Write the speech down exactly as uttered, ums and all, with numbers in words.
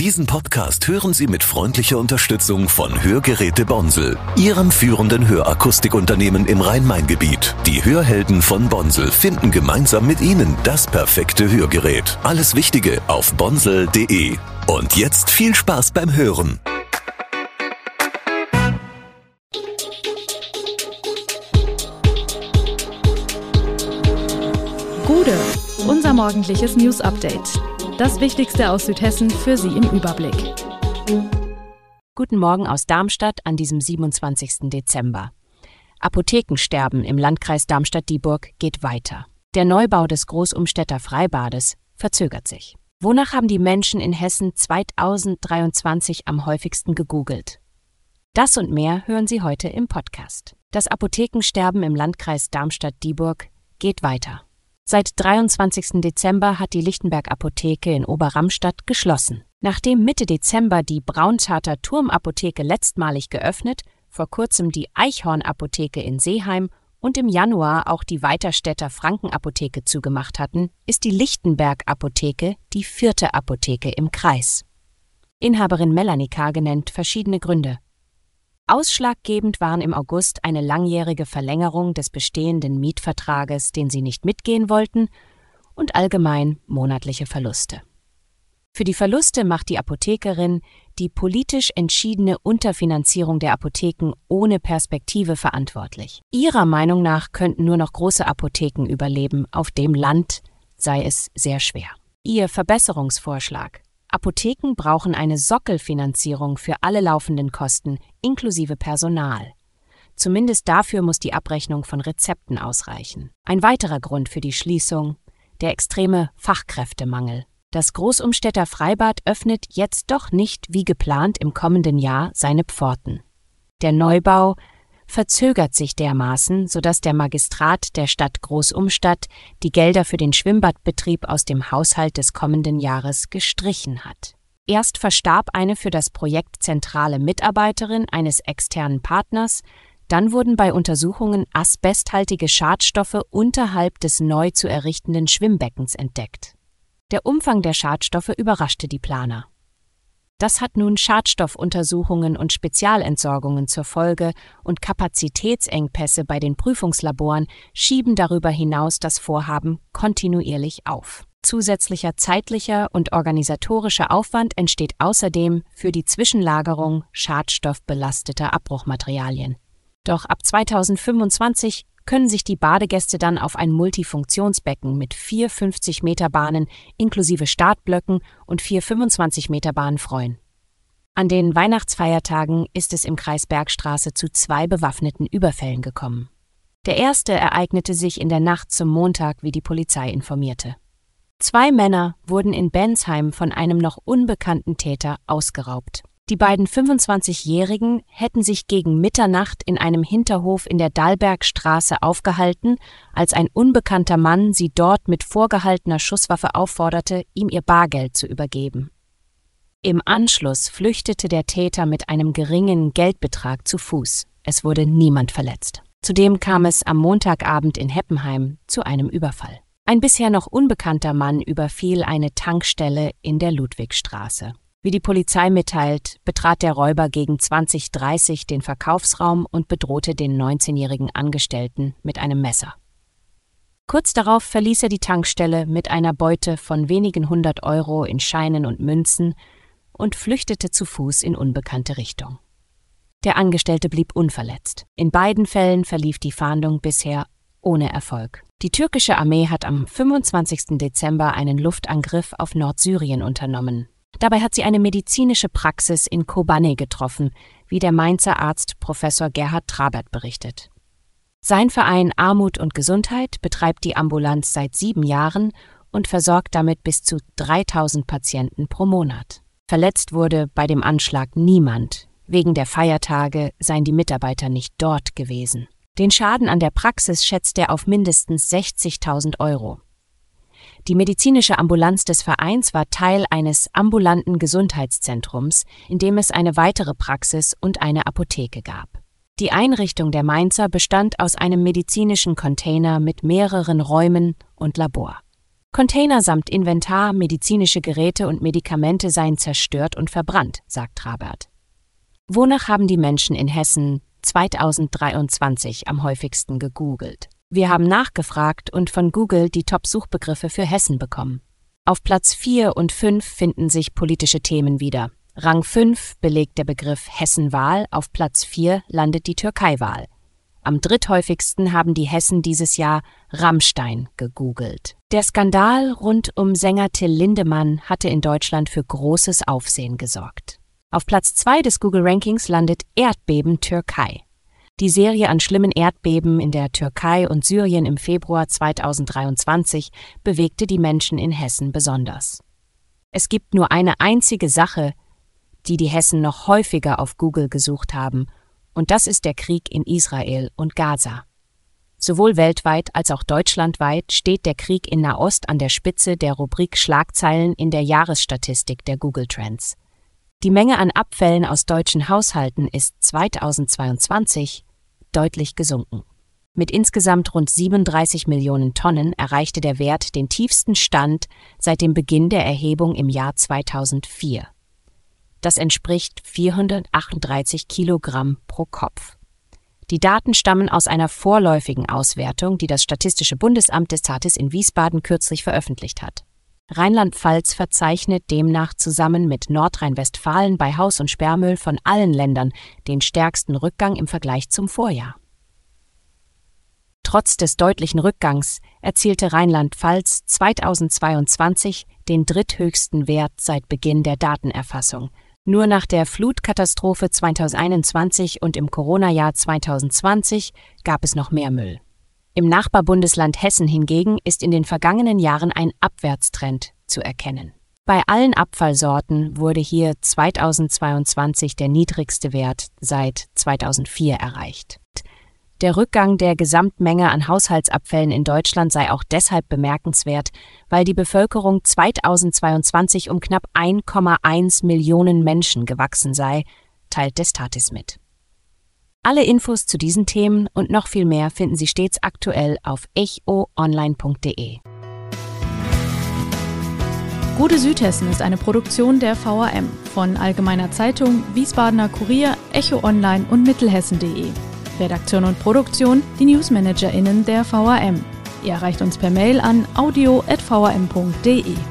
Diesen Podcast hören Sie mit freundlicher Unterstützung von Hörgeräte Bonsel, Ihrem führenden Hörakustikunternehmen im Rhein-Main-Gebiet. Die Hörhelden von Bonsel finden gemeinsam mit Ihnen das perfekte Hörgerät. Alles Wichtige auf bonsel punkt de. Und jetzt viel Spaß beim Hören. Gude, unser morgendliches News-Update. Das Wichtigste aus Südhessen für Sie im Überblick. Guten Morgen aus Darmstadt an diesem siebenundzwanzigsten Dezember. Apothekensterben im Landkreis Darmstadt-Dieburg geht weiter. Der Neubau des Groß-Umstädter Freibades verzögert sich. Wonach haben die Menschen in Hessen zweitausenddreiundzwanzig am häufigsten gegoogelt? Das und mehr hören Sie heute im Podcast. Das Apothekensterben im Landkreis Darmstadt-Dieburg geht weiter. Seit dreiundzwanzigsten Dezember hat die Lichtenberg-Apotheke in Oberramstadt geschlossen. Nachdem Mitte Dezember die Brauntater-Turm-Apotheke letztmalig geöffnet, vor kurzem die Eichhorn-Apotheke in Seeheim und im Januar auch die Weiterstädter Franken-Apotheke zugemacht hatten, ist die Lichtenberg-Apotheke die vierte Apotheke im Kreis. Inhaberin Melanie Kage nennt verschiedene Gründe. Ausschlaggebend waren im August eine langjährige Verlängerung des bestehenden Mietvertrages, den sie nicht mitgehen wollten, und allgemein monatliche Verluste. Für die Verluste macht die Apothekerin die politisch entschiedene Unterfinanzierung der Apotheken ohne Perspektive verantwortlich. Ihrer Meinung nach könnten nur noch große Apotheken überleben, auf dem Land sei es sehr schwer. Ihr Verbesserungsvorschlag: Apotheken brauchen eine Sockelfinanzierung für alle laufenden Kosten, inklusive Personal. Zumindest dafür muss die Abrechnung von Rezepten ausreichen. Ein weiterer Grund für die Schließung: der extreme Fachkräftemangel. Das Groß-Umstädter Freibad öffnet jetzt doch nicht wie geplant im kommenden Jahr seine Pforten. Der Neubau verzögert sich dermaßen, sodass der Magistrat der Stadt Groß-Umstadt die Gelder für den Schwimmbadbetrieb aus dem Haushalt des kommenden Jahres gestrichen hat. Erst verstarb eine für das Projekt zentrale Mitarbeiterin eines externen Partners, dann wurden bei Untersuchungen asbesthaltige Schadstoffe unterhalb des neu zu errichtenden Schwimmbeckens entdeckt. Der Umfang der Schadstoffe überraschte die Planer. Das hat nun Schadstoffuntersuchungen und Spezialentsorgungen zur Folge, und Kapazitätsengpässe bei den Prüfungslaboren schieben darüber hinaus das Vorhaben kontinuierlich auf. Zusätzlicher zeitlicher und organisatorischer Aufwand entsteht außerdem für die Zwischenlagerung schadstoffbelasteter Abbruchmaterialien. Doch ab zweitausendfünfundzwanzig können sich die Badegäste dann auf ein Multifunktionsbecken mit vier fünfzig Meter Bahnen inklusive Startblöcken und vier fünfundzwanzig Meter Bahnen freuen. An den Weihnachtsfeiertagen ist es im Kreis Bergstraße zu zwei bewaffneten Überfällen gekommen. Der erste ereignete sich in der Nacht zum Montag, wie die Polizei informierte. Zwei Männer wurden in Bensheim von einem noch unbekannten Täter ausgeraubt. Die beiden fünfundzwanzigjährigen hätten sich gegen Mitternacht in einem Hinterhof in der Dalbergstraße aufgehalten, als ein unbekannter Mann sie dort mit vorgehaltener Schusswaffe aufforderte, ihm ihr Bargeld zu übergeben. Im Anschluss flüchtete der Täter mit einem geringen Geldbetrag zu Fuß. Es wurde niemand verletzt. Zudem kam es am Montagabend in Heppenheim zu einem Überfall. Ein bisher noch unbekannter Mann überfiel eine Tankstelle in der Ludwigstraße. Wie die Polizei mitteilt, betrat der Räuber gegen zwanzig Uhr dreißig den Verkaufsraum und bedrohte den neunzehnjährigen Angestellten mit einem Messer. Kurz darauf verließ er die Tankstelle mit einer Beute von wenigen hundert Euro in Scheinen und Münzen und flüchtete zu Fuß in unbekannte Richtung. Der Angestellte blieb unverletzt. In beiden Fällen verlief die Fahndung bisher ohne Erfolg. Die türkische Armee hat am fünfundzwanzigsten Dezember einen Luftangriff auf Nordsyrien unternommen. Dabei hat sie eine medizinische Praxis in Kobane getroffen, wie der Mainzer Arzt Professor Gerhard Trabert berichtet. Sein Verein Armut und Gesundheit betreibt die Ambulanz seit sieben Jahren und versorgt damit bis zu dreitausend Patienten pro Monat. Verletzt wurde bei dem Anschlag niemand. Wegen der Feiertage seien die Mitarbeiter nicht dort gewesen. Den Schaden an der Praxis schätzt er auf mindestens sechzigtausend Euro. Die medizinische Ambulanz des Vereins war Teil eines ambulanten Gesundheitszentrums, in dem es eine weitere Praxis und eine Apotheke gab. Die Einrichtung der Mainzer bestand aus einem medizinischen Container mit mehreren Räumen und Labor. Container samt Inventar, medizinische Geräte und Medikamente seien zerstört und verbrannt, sagt Trabert. Wonach haben die Menschen in Hessen zweitausenddreiundzwanzig am häufigsten gegoogelt? Wir haben nachgefragt und von Google die Top-Suchbegriffe für Hessen bekommen. Auf Platz vier und fünf finden sich politische Themen wieder. Rang fünf belegt der Begriff Hessenwahl, auf Platz vier landet die Türkeiwahl. Am dritthäufigsten haben die Hessen dieses Jahr Rammstein gegoogelt. Der Skandal rund um Sänger Till Lindemann hatte in Deutschland für großes Aufsehen gesorgt. Auf Platz zwei des Google-Rankings landet Erdbeben Türkei. Die Serie an schlimmen Erdbeben in der Türkei und Syrien im Februar zweitausenddreiundzwanzig bewegte die Menschen in Hessen besonders. Es gibt nur eine einzige Sache, die die Hessen noch häufiger auf Google gesucht haben, und das ist der Krieg in Israel und Gaza. Sowohl weltweit als auch deutschlandweit steht der Krieg in Nahost an der Spitze der Rubrik Schlagzeilen in der Jahresstatistik der Google Trends. Die Menge an Abfällen aus deutschen Haushalten ist zweitausendzweiundzwanzig deutlich gesunken. Mit insgesamt rund siebenunddreißig Millionen Tonnen erreichte der Wert den tiefsten Stand seit dem Beginn der Erhebung im Jahr zweitausendvier. Das entspricht vierhundertachtunddreißig Kilogramm pro Kopf. Die Daten stammen aus einer vorläufigen Auswertung, die das Statistische Bundesamt Destatis in Wiesbaden kürzlich veröffentlicht hat. Rheinland-Pfalz verzeichnet demnach zusammen mit Nordrhein-Westfalen bei Haus- und Sperrmüll von allen Ländern den stärksten Rückgang im Vergleich zum Vorjahr. Trotz des deutlichen Rückgangs erzielte Rheinland-Pfalz zweitausendzweiundzwanzig den dritthöchsten Wert seit Beginn der Datenerfassung. Nur nach der Flutkatastrophe zweitausendeinundzwanzig und im Corona-Jahr zweitausendzwanzig gab es noch mehr Müll. Im Nachbarbundesland Hessen hingegen ist in den vergangenen Jahren ein Abwärtstrend zu erkennen. Bei allen Abfallsorten wurde hier zweitausendzweiundzwanzig der niedrigste Wert seit zweitausendvier erreicht. Der Rückgang der Gesamtmenge an Haushaltsabfällen in Deutschland sei auch deshalb bemerkenswert, weil die Bevölkerung zweitausendzweiundzwanzig um knapp eins Komma eins Millionen Menschen gewachsen sei, teilt Destatis mit. Alle Infos zu diesen Themen und noch viel mehr finden Sie stets aktuell auf echo online punkt de. Gute Südhessen ist eine Produktion der V R M von Allgemeiner Zeitung, Wiesbadener Kurier, Echo Online und Mittelhessen punkt de. Redaktion und Produktion, die NewsmanagerInnen der V R M. Ihr erreicht uns per Mail an audio punkt v r m punkt de.